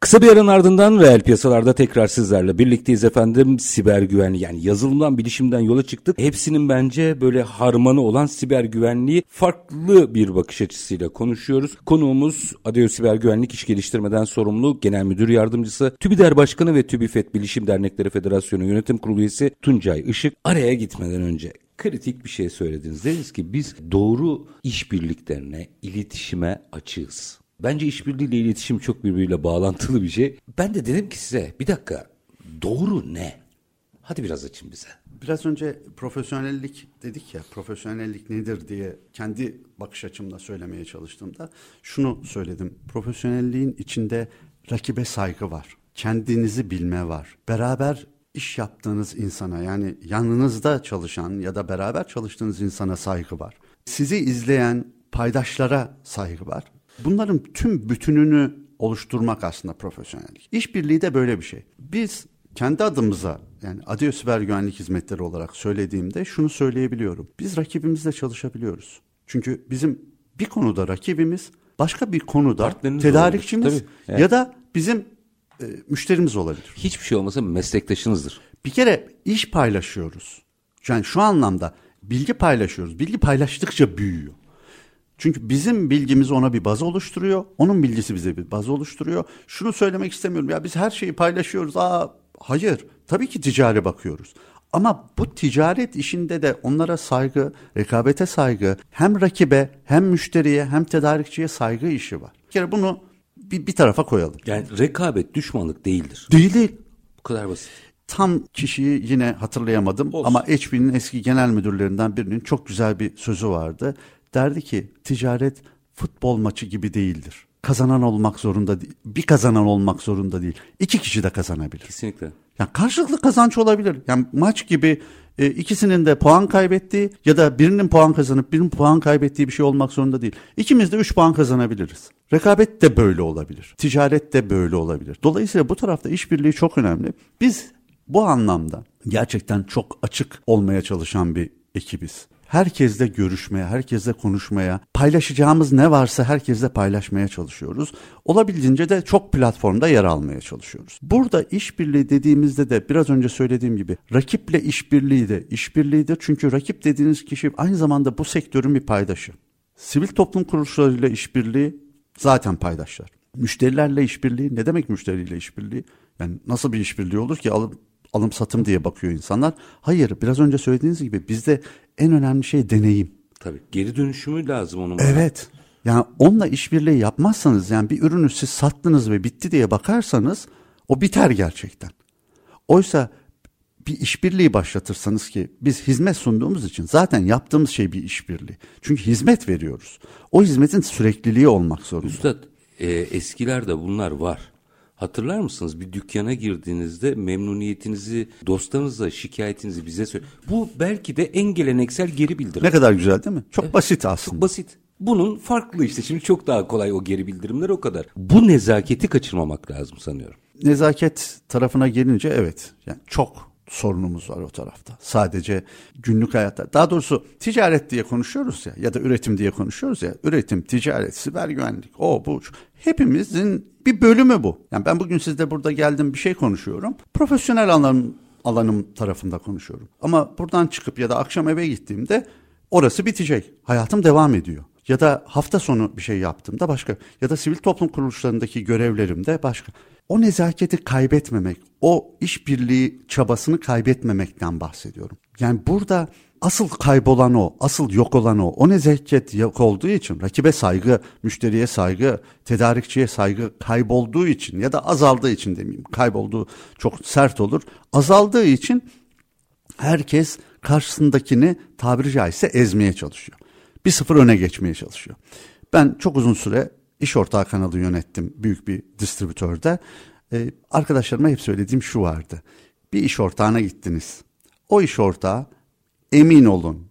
Kısa bir aranın ardından reel piyasalarda tekrar sizlerle birlikteyiz efendim. Siber güvenlik, yani yazılımdan, bilişimden yola çıktık. Hepsinin bence böyle harmanı olan siber güvenliği farklı bir bakış açısıyla konuşuyoruz. Konuğumuz ADEO Siber Güvenlik İş Geliştirmeden Sorumlu Genel Müdür Yardımcısı, TÜBİDER Başkanı ve TÜBİFET Bilişim Dernekleri Federasyonu Yönetim Kurulu üyesi Tuncay Işık. Araya gitmeden önce kritik bir şey söylediniz. Dediniz ki biz doğru işbirliklerine, iletişime açığız. Bence işbirliği ile iletişim çok birbiriyle bağlantılı bir şey. Ben de dedim ki size bir dakika, doğru ne? Hadi biraz açın bize. Biraz önce profesyonellik dedik ya, profesyonellik nedir diye kendi bakış açımla söylemeye çalıştığımda şunu söyledim. Profesyonelliğin içinde rakibe saygı var, kendinizi bilme var, beraber iş yaptığınız insana, yani yanınızda çalışan ya da beraber çalıştığınız insana saygı var. Sizi izleyen paydaşlara saygı var. Bunların tüm bütününü oluşturmak aslında profesyonellik. İşbirliği de böyle bir şey. Biz kendi adımıza, yani ADEO Siber Güvenlik Hizmetleri olarak söylediğimde şunu söyleyebiliyorum. Biz rakibimizle çalışabiliyoruz. Çünkü bizim bir konuda rakibimiz, başka bir konuda tedarikçimiz yani. Ya da bizim müşterimiz olabilir. Hiçbir şey olmasa meslektaşınızdır. Bir kere iş paylaşıyoruz. Yani şu anlamda bilgi paylaşıyoruz. Bilgi paylaştıkça büyüyor. Çünkü bizim bilgimiz ona bir baz oluşturuyor. Onun bilgisi bize bir baz oluşturuyor. Şunu söylemek istemiyorum. Ya biz her şeyi paylaşıyoruz. Hayır. Tabii ki ticari bakıyoruz. Ama bu ticaret işinde de onlara saygı, rekabete saygı, hem rakibe, hem müşteriye, hem tedarikçiye saygı işi var. Bir kere bunu bir tarafa koyalım. Yani rekabet düşmanlık değildir. Değil. Bu kadar basit. Tam kişiyi yine hatırlayamadım ama HP'nin eski genel müdürlerinden birinin çok güzel bir sözü vardı. Derdi ki ticaret futbol maçı gibi değildir. Kazanan olmak zorunda değil. Bir kazanan olmak zorunda değil. İki kişi de kazanabilir. Kesinlikle. Yani karşılıklı kazanç olabilir. Yani maç gibi ikisinin de puan kaybettiği ya da birinin puan kazanıp birinin puan kaybettiği bir şey olmak zorunda değil. İkimiz de 3 puan kazanabiliriz. Rekabet de böyle olabilir. Ticaret de böyle olabilir. Dolayısıyla bu tarafta işbirliği çok önemli. Biz bu anlamda gerçekten çok açık olmaya çalışan bir ekibiz. Herkesle görüşmeye, herkesle konuşmaya, paylaşacağımız ne varsa herkesle paylaşmaya çalışıyoruz. Olabildiğince de çok platformda yer almaya çalışıyoruz. Burada işbirliği dediğimizde de biraz önce söylediğim gibi rakiple işbirliği de işbirliğidir. Çünkü rakip dediğiniz kişi aynı zamanda bu sektörün bir paydaşı. Sivil toplum kuruluşlarıyla işbirliği zaten paydaşlar. Müşterilerle işbirliği, ne demek müşteriyle işbirliği? Yani nasıl bir işbirliği olur ki alım satım diye bakıyor insanlar. Hayır, biraz önce söylediğiniz gibi bizde en önemli şey deneyim. Tabii geri dönüşümü lazım onun. Evet. Yani onunla işbirliği yapmazsanız, yani bir ürünü siz sattınız ve bitti diye bakarsanız o biter gerçekten. Oysa bir işbirliği başlatırsanız, ki biz hizmet sunduğumuz için zaten yaptığımız şey bir işbirliği. Çünkü hizmet veriyoruz. O hizmetin sürekliliği olmak zorunda. Üstad, eskilerde bunlar var. Hatırlar mısınız? Bir dükkana girdiğinizde memnuniyetinizi, dostlarınızla şikayetinizi bize söyle. Bu belki de en geleneksel geri bildirim. Ne kadar güzel değil mi? Çok basit aslında. Çok basit. Bunun farklı işte. Şimdi çok daha kolay o geri bildirimler, o kadar. Bu nezaketi kaçırmamak lazım sanıyorum. Nezaket tarafına gelince evet. Yani çok sorunumuz var o tarafta. Sadece günlük hayatta. Daha doğrusu ticaret diye konuşuyoruz ya da üretim diye konuşuyoruz ya. Üretim, ticaret, siber güvenlik, hepimizin bir bölümü bu. Yani ben bugün sizde burada geldim, bir şey konuşuyorum. Profesyonel alanım tarafında konuşuyorum. Ama buradan çıkıp ya da akşam eve gittiğimde orası bitecek. Hayatım devam ediyor. Ya da hafta sonu bir şey yaptığımda başka. Ya da sivil toplum kuruluşlarındaki görevlerimde başka. O nezaketi kaybetmemek, o işbirliği çabasını kaybetmemekten bahsediyorum. Yani burada asıl kaybolan o, asıl yok olan o. O nezaket yok olduğu için, rakibe saygı, müşteriye saygı, tedarikçiye saygı kaybolduğu için ya da azaldığı için demeyeyim. Kaybolduğu çok sert olur. Azaldığı için herkes karşısındakini tabiri caizse ezmeye çalışıyor. 1-0 öne geçmeye çalışıyor. Ben çok uzun süre iş ortağı kanalı yönettim büyük bir distribütörde. Arkadaşlarıma hep söylediğim şu vardı. Bir iş ortağına gittiniz. O iş ortağı, emin olun,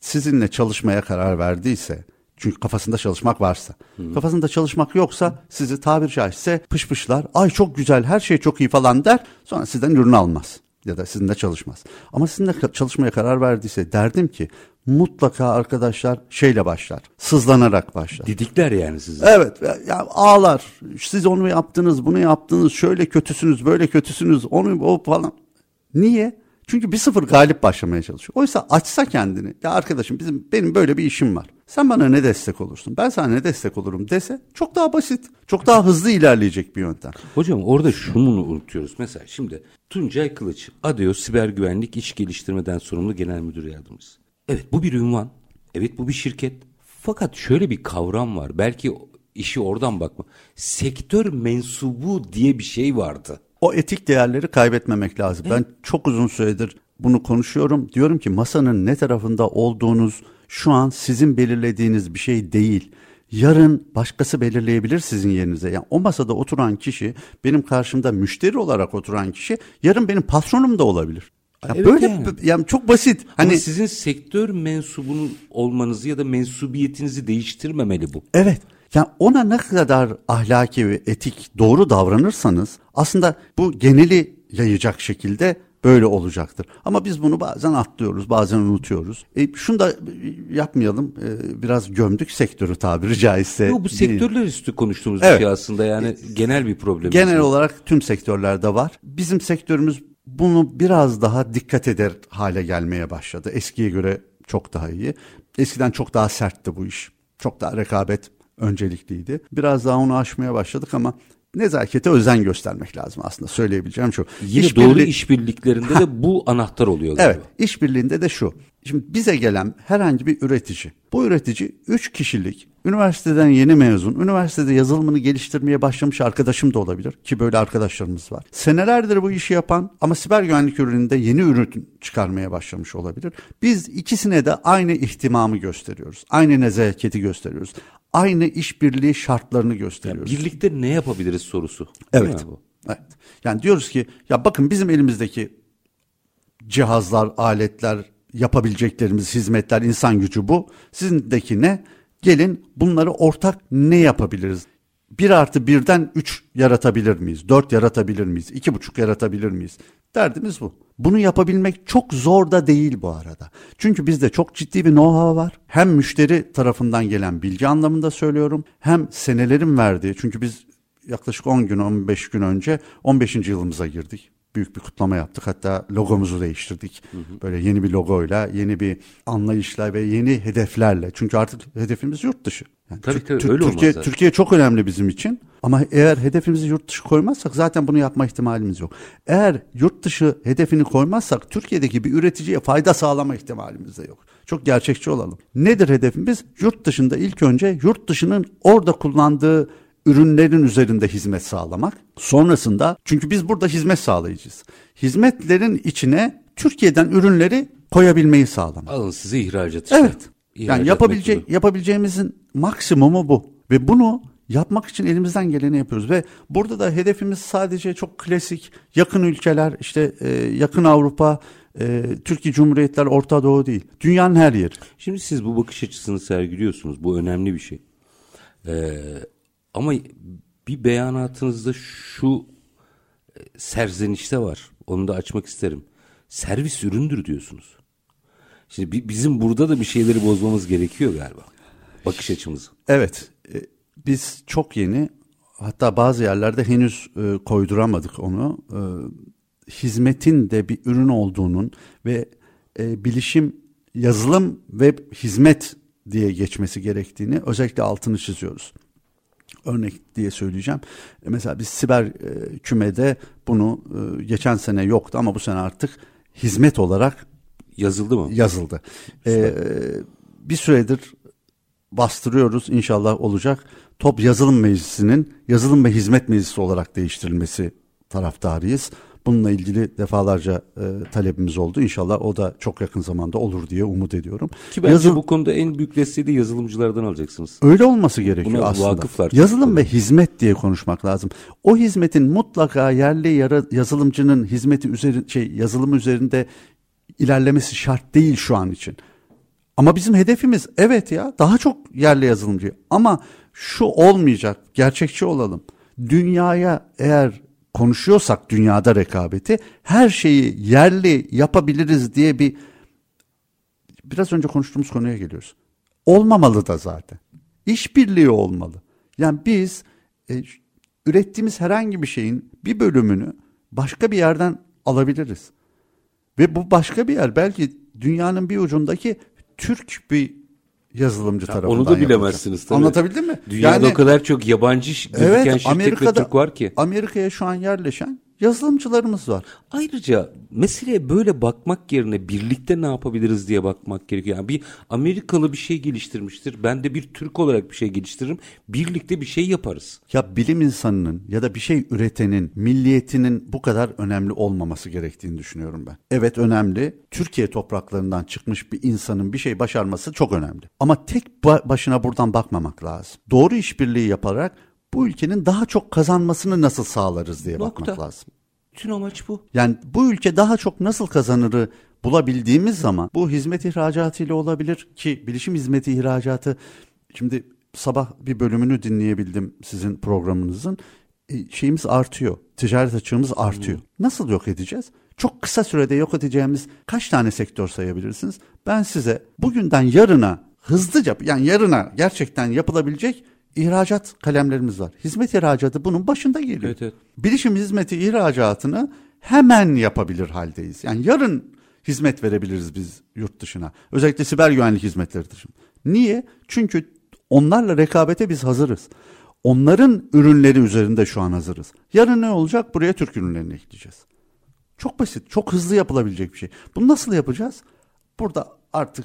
sizinle çalışmaya karar verdiyse, çünkü kafasında çalışmak varsa, kafasında çalışmak yoksa sizi tabiri caizse pışpışlar, ay çok güzel, her şey çok iyi falan der, sonra sizden ürünü almaz ya da sizinle çalışmaz. Ama sizinle çalışmaya karar verdiyse derdim ki mutlaka arkadaşlar şeyle başlar, sızlanarak başlar. Didikler yani sizi. Evet, ya ağlar, siz onu yaptınız, bunu yaptınız, şöyle kötüsünüz, böyle kötüsünüz, onu falan. Niye? Çünkü 1-0 galip başlamaya çalışıyor. Oysa açsa kendini, ya arkadaşım benim böyle bir işim var. Sen bana ne destek olursun, ben sana ne destek olurum dese çok daha basit, çok daha hızlı ilerleyecek bir yöntem. Hocam orada şunu unutuyoruz. Mesela şimdi Tuncay Kılıç, ADEO Siber Güvenlik İş Geliştirmeden Sorumlu Genel Müdür Yardımcısı. Evet, bu bir ünvan, evet bu bir şirket. Fakat şöyle bir kavram var, belki işi oradan bakma. Sektör mensubu diye bir şey vardı. O etik değerleri kaybetmemek lazım. Ben çok uzun süredir bunu konuşuyorum. Diyorum ki masanın ne tarafında olduğunuz şu an sizin belirlediğiniz bir şey değil. Yarın başkası belirleyebilir sizin yerinize. Yani o masada oturan kişi, benim karşımda müşteri olarak oturan kişi yarın benim patronum da olabilir. Ya evet, böyle yani çok basit. Hani ama sizin sektör mensubunun olmanızı ya da mensubiyetinizi değiştirmemeli bu. Evet. Yani ona ne kadar ahlaki ve etik doğru davranırsanız aslında bu geneli yayacak şekilde böyle olacaktır. Ama biz bunu bazen atlıyoruz, bazen unutuyoruz. Şunu da yapmayalım, biraz gömdük sektörü tabiri caizse. Yo, bu sektörler üstü konuştuğumuz bir şey aslında, yani genel bir problem. Genel olarak tüm sektörlerde var. Bizim sektörümüz bunu biraz daha dikkat eder hale gelmeye başladı. Eskiye göre çok daha iyi. Eskiden çok daha sertti bu iş. Çok daha rekabet öncelikliydi. Biraz daha onu aşmaya başladık ama nezakete özen göstermek lazım aslında, söyleyebileceğim şu. Yine doğru işbirliklerinde de bu anahtar oluyor galiba. Evet, işbirliğinde de şu. Şimdi bize gelen herhangi bir üretici, bu üretici 3 kişilik, üniversiteden yeni mezun, üniversitede yazılımını geliştirmeye başlamış arkadaşım da olabilir ki böyle arkadaşlarımız var. Senelerdir bu işi yapan ama siber güvenlik ürününde yeni ürün çıkarmaya başlamış olabilir. Biz ikisine de aynı ihtimamı gösteriyoruz, aynı nezaketi gösteriyoruz, aynı işbirliği şartlarını gösteriyoruz. Yani birlikte ne yapabiliriz sorusu. Evet. Evet. Yani diyoruz ki ya bakın bizim elimizdeki cihazlar, aletler, yapabileceklerimiz, hizmetler, insan gücü bu. Sizindeki ne? Gelin bunları ortak ne yapabiliriz? 1+1'den 3 yaratabilir miyiz? 4 yaratabilir miyiz? 2,5 yaratabilir miyiz? Derdimiz bu. Bunu yapabilmek çok zor da değil bu arada. Çünkü bizde çok ciddi bir know-how var. Hem müşteri tarafından gelen bilgi anlamında söylüyorum. Hem senelerin verdiği. Çünkü biz yaklaşık 15 gün önce 15. yılımıza girdik. Büyük bir kutlama yaptık. Hatta logomuzu değiştirdik. Böyle yeni bir logoyla, yeni bir anlayışla ve yeni hedeflerle. Çünkü artık hedefimiz yurt dışı. Yani tabii, Türkiye çok önemli bizim için. Ama eğer hedefimizi yurt dışı koymazsak zaten bunu yapma ihtimalimiz yok. Eğer yurt dışı hedefini koymazsak Türkiye'deki bir üreticiye fayda sağlama ihtimalimiz de yok. Çok gerçekçi olalım. Nedir hedefimiz? Yurt dışında ilk önce yurt dışının orada kullandığı ürünlerin üzerinde hizmet sağlamak. Sonrasında, çünkü biz burada hizmet sağlayacağız. Hizmetlerin içine Türkiye'den ürünleri koyabilmeyi sağlamak. Alın sizi ihracat işte. Evet. İhracat yani yapabileceğimizin maksimumu bu. Ve bunu yapmak için elimizden geleni yapıyoruz. Ve burada da hedefimiz sadece çok klasik yakın ülkeler, işte yakın Avrupa, Türkiye Cumhuriyetler, Orta Doğu değil. Dünyanın her yeri. Şimdi siz bu bakış açısını sergiliyorsunuz. Bu önemli bir şey. Ama bir beyanatınızda şu serzenişte var. Onu da açmak isterim. Servis üründür diyorsunuz. Şimdi bizim burada da bir şeyleri bozmamız gerekiyor galiba. Bakış açımızı. Evet. Biz çok yeni, hatta bazı yerlerde henüz koyduramadık onu. Hizmetin de bir ürün olduğunun ve bilişim, yazılım ve hizmet diye geçmesi gerektiğini özellikle altını çiziyoruz. Örnek diye söyleyeceğim. Mesela biz siber kümede bunu geçen sene yoktu ama bu sene artık hizmet olarak yazıldı mı? Yazıldı. Bir süredir bastırıyoruz, inşallah olacak. TOP Yazılım Meclisi'nin yazılım ve hizmet meclisi olarak değiştirilmesi taraftarıyız. Bununla ilgili defalarca talebimiz oldu. İnşallah o da çok yakın zamanda olur diye umut ediyorum. Ki bence bu konuda en büyük desteği de yazılımcılardan alacaksınız. Öyle olması gerekiyor. Buna aslında. Vakıflar. Yazılım ve hizmet diye konuşmak lazım. O hizmetin mutlaka yerli yazılımcının hizmeti üzerinde, yazılımı üzerinde ilerlemesi şart değil şu an için. Ama bizim hedefimiz evet ya daha çok yerli yazılımcı. Ama şu olmayacak, gerçekçi olalım. Dünyaya eğer konuşuyorsak dünyada rekabeti, her şeyi yerli yapabiliriz diye biraz önce konuştuğumuz konuya geliyoruz. Olmamalı da zaten. İşbirliği olmalı. Yani biz ürettiğimiz herhangi bir şeyin bir bölümünü başka bir yerden alabiliriz. Ve bu başka bir yer belki dünyanın bir ucundaki Türk bir yazılımcı tarafından onu da bilemezsiniz tabii. Anlatabildim mi? Dünyada yani, o kadar çok yabancı gözüken şirket ve Türk var ki. Amerika'ya şu an yerleşen yazılımcılarımız var. Ayrıca meseleye böyle bakmak yerine birlikte ne yapabiliriz diye bakmak gerekiyor. Yani bir Amerikalı bir şey geliştirmiştir. Ben de bir Türk olarak bir şey geliştiririm. Birlikte bir şey yaparız. Ya bilim insanının ya da bir şey üretenin milliyetinin bu kadar önemli olmaması gerektiğini düşünüyorum ben. Evet önemli. Türkiye topraklarından çıkmış bir insanın bir şey başarması çok önemli. Ama tek başına buradan bakmamak lazım. Doğru işbirliği yaparak bu ülkenin daha çok kazanmasını nasıl sağlarız diye bakmak lazım. Bütün amaç bu. Yani bu ülke daha çok nasıl kazanırı bulabildiğimiz zaman bu hizmet ihracatı ile olabilir ki bilişim hizmeti ihracatı, şimdi sabah bir bölümünü dinleyebildim sizin programınızın, şeyimiz artıyor, ticaret açığımız artıyor. Nasıl yok edeceğiz? Çok kısa sürede yok edeceğimiz kaç tane sektör sayabilirsiniz? Ben size bugünden yarına hızlıca, yani yarına gerçekten yapılabilecek İhracat kalemlerimiz var. Hizmet ihracatı bunun başında geliyor. Evet, evet. Bilişim hizmeti ihracatını hemen yapabilir haldeyiz. Yani yarın hizmet verebiliriz biz yurt dışına. Özellikle siber güvenlik hizmetleri dışında. Niye? Çünkü Onlarla rekabete biz hazırız. Onların ürünleri üzerinde şu an hazırız. Yarın ne olacak? Buraya Türk ürünlerini ekleyeceğiz. Çok basit, çok hızlı yapılabilecek bir şey. Bunu nasıl yapacağız? Burada artık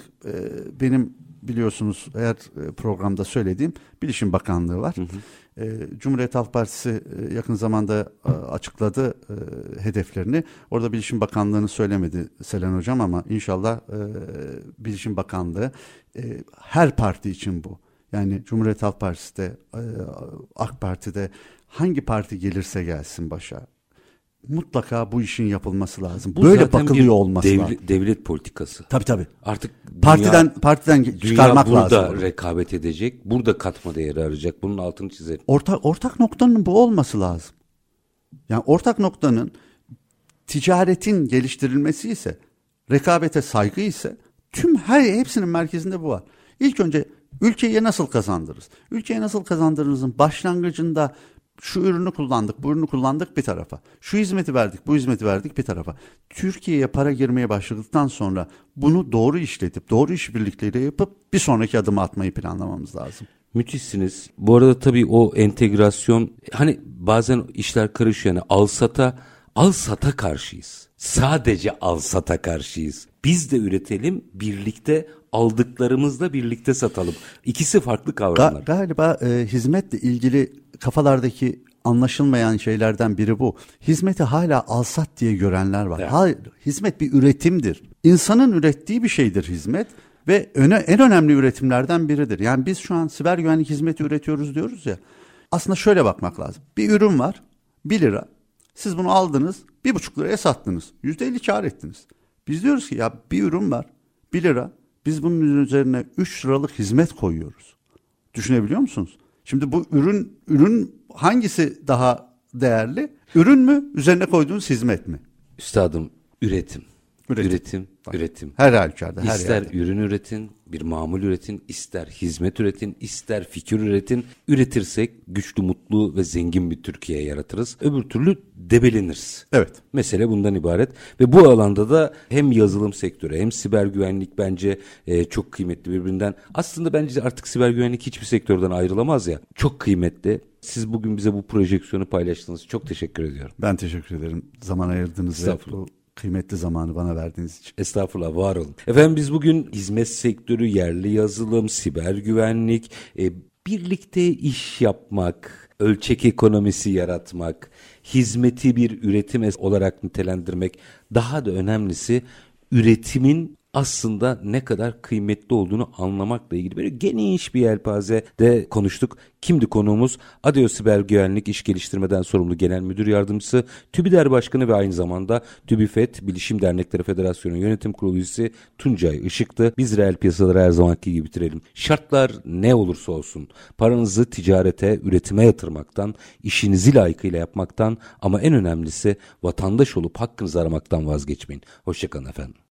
benim biliyorsunuz her programda söylediğim Bilişim Bakanlığı var. Hı hı. Cumhuriyet Halk Partisi yakın zamanda açıkladı hedeflerini. Orada Bilişim Bakanlığı'nı söylemedi Selen Hocam ama inşallah Bilişim Bakanlığı her parti için bu. Yani Cumhuriyet Halk Partisi'de, AK Parti'de hangi parti gelirse gelsin başa. Mutlaka bu işin yapılması lazım. Bu böyle bakılıyor olması lazım. Devlet politikası. Tabii. Artık dünya, partiden çıkarmak dünya lazım. Burada rekabet edecek. Burada katma değeri arayacak. Bunun altını çizelim. Ortak noktanın bu olması lazım. Yani ortak noktanın ticaretin geliştirilmesi ise, rekabete saygı ise tüm hepsinin merkezinde bu var. İlk önce ülkeye nasıl kazandırırız? Ülkeye nasıl kazandırırızın başlangıcında şu ürünü kullandık, bu ürünü kullandık bir tarafa. Şu hizmeti verdik, bu hizmeti verdik bir tarafa. Türkiye'ye para girmeye başladıktan sonra bunu doğru işletip, doğru işbirlikleri yapıp bir sonraki adımı atmayı planlamamız lazım. Müthişsiniz. Bu arada tabii o entegrasyon, hani bazen işler karışıyor. Yani al sata karşıyız. Sadece al sata karşıyız. Biz de üretelim, birlikte aldıklarımızla birlikte satalım. İkisi farklı kavramlar. Galiba hizmetle ilgili kafalardaki anlaşılmayan şeylerden biri bu. Hizmeti hala alsat diye görenler var. Evet. Hayır, hizmet bir üretimdir. İnsanın ürettiği bir şeydir hizmet ve en önemli üretimlerden biridir. Yani biz şu an siber güvenlik hizmeti üretiyoruz diyoruz ya. Aslında şöyle bakmak lazım. Bir ürün var, 1 lira. Siz bunu aldınız, 1,5 liraya sattınız. %50 kar ettiniz. Biz diyoruz ki ya bir ürün var, 1 lira. Biz bunun üzerine 3 liralık hizmet koyuyoruz. Düşünebiliyor musunuz? Şimdi bu ürün hangisi daha değerli? Ürün mü? Üzerine koyduğunuz hizmet mi? Üstadım, üretim. Her halükarda, her İster yerde. Ürün üretin, bir mamul üretin, ister hizmet üretin, ister fikir üretin. Üretirsek güçlü, mutlu ve zengin bir Türkiye yaratırız. Öbür türlü debeleniriz. Evet. Mesele bundan ibaret. Ve bu alanda da hem yazılım sektörü hem siber güvenlik bence çok kıymetli birbirinden. Aslında bence artık siber güvenlik hiçbir sektörden ayrılamaz ya. Çok kıymetli. Siz bugün bize bu projeksiyonu paylaştınız. Çok teşekkür ediyorum. Ben teşekkür ederim. Zaman ayırdığınız Estağfurullah. Kıymetli zamanı bana verdiğiniz için. Estağfurullah, var olun. Efendim biz bugün hizmet sektörü, yerli yazılım, siber güvenlik, birlikte iş yapmak, ölçek ekonomisi yaratmak, hizmeti bir üretim olarak nitelendirmek, daha da önemlisi üretimin aslında ne kadar kıymetli olduğunu anlamakla ilgili böyle geniş bir yelpazede konuştuk. Kimdi konuğumuz? ADEO Siber Güvenlik İş Geliştirmeden Sorumlu Genel Müdür Yardımcısı, TÜBİDER Başkanı ve aynı zamanda TÜBİFET Bilişim Dernekleri Federasyonu Yönetim Kurulu Üyesi Tuncay Işık'tı. Biz reel piyasaları her zamanki gibi bitirelim. Şartlar ne olursa olsun paranızı ticarete, üretime yatırmaktan, işinizi layıkıyla yapmaktan ama en önemlisi vatandaş olup hakkınızı aramaktan vazgeçmeyin. Hoşçakalın efendim.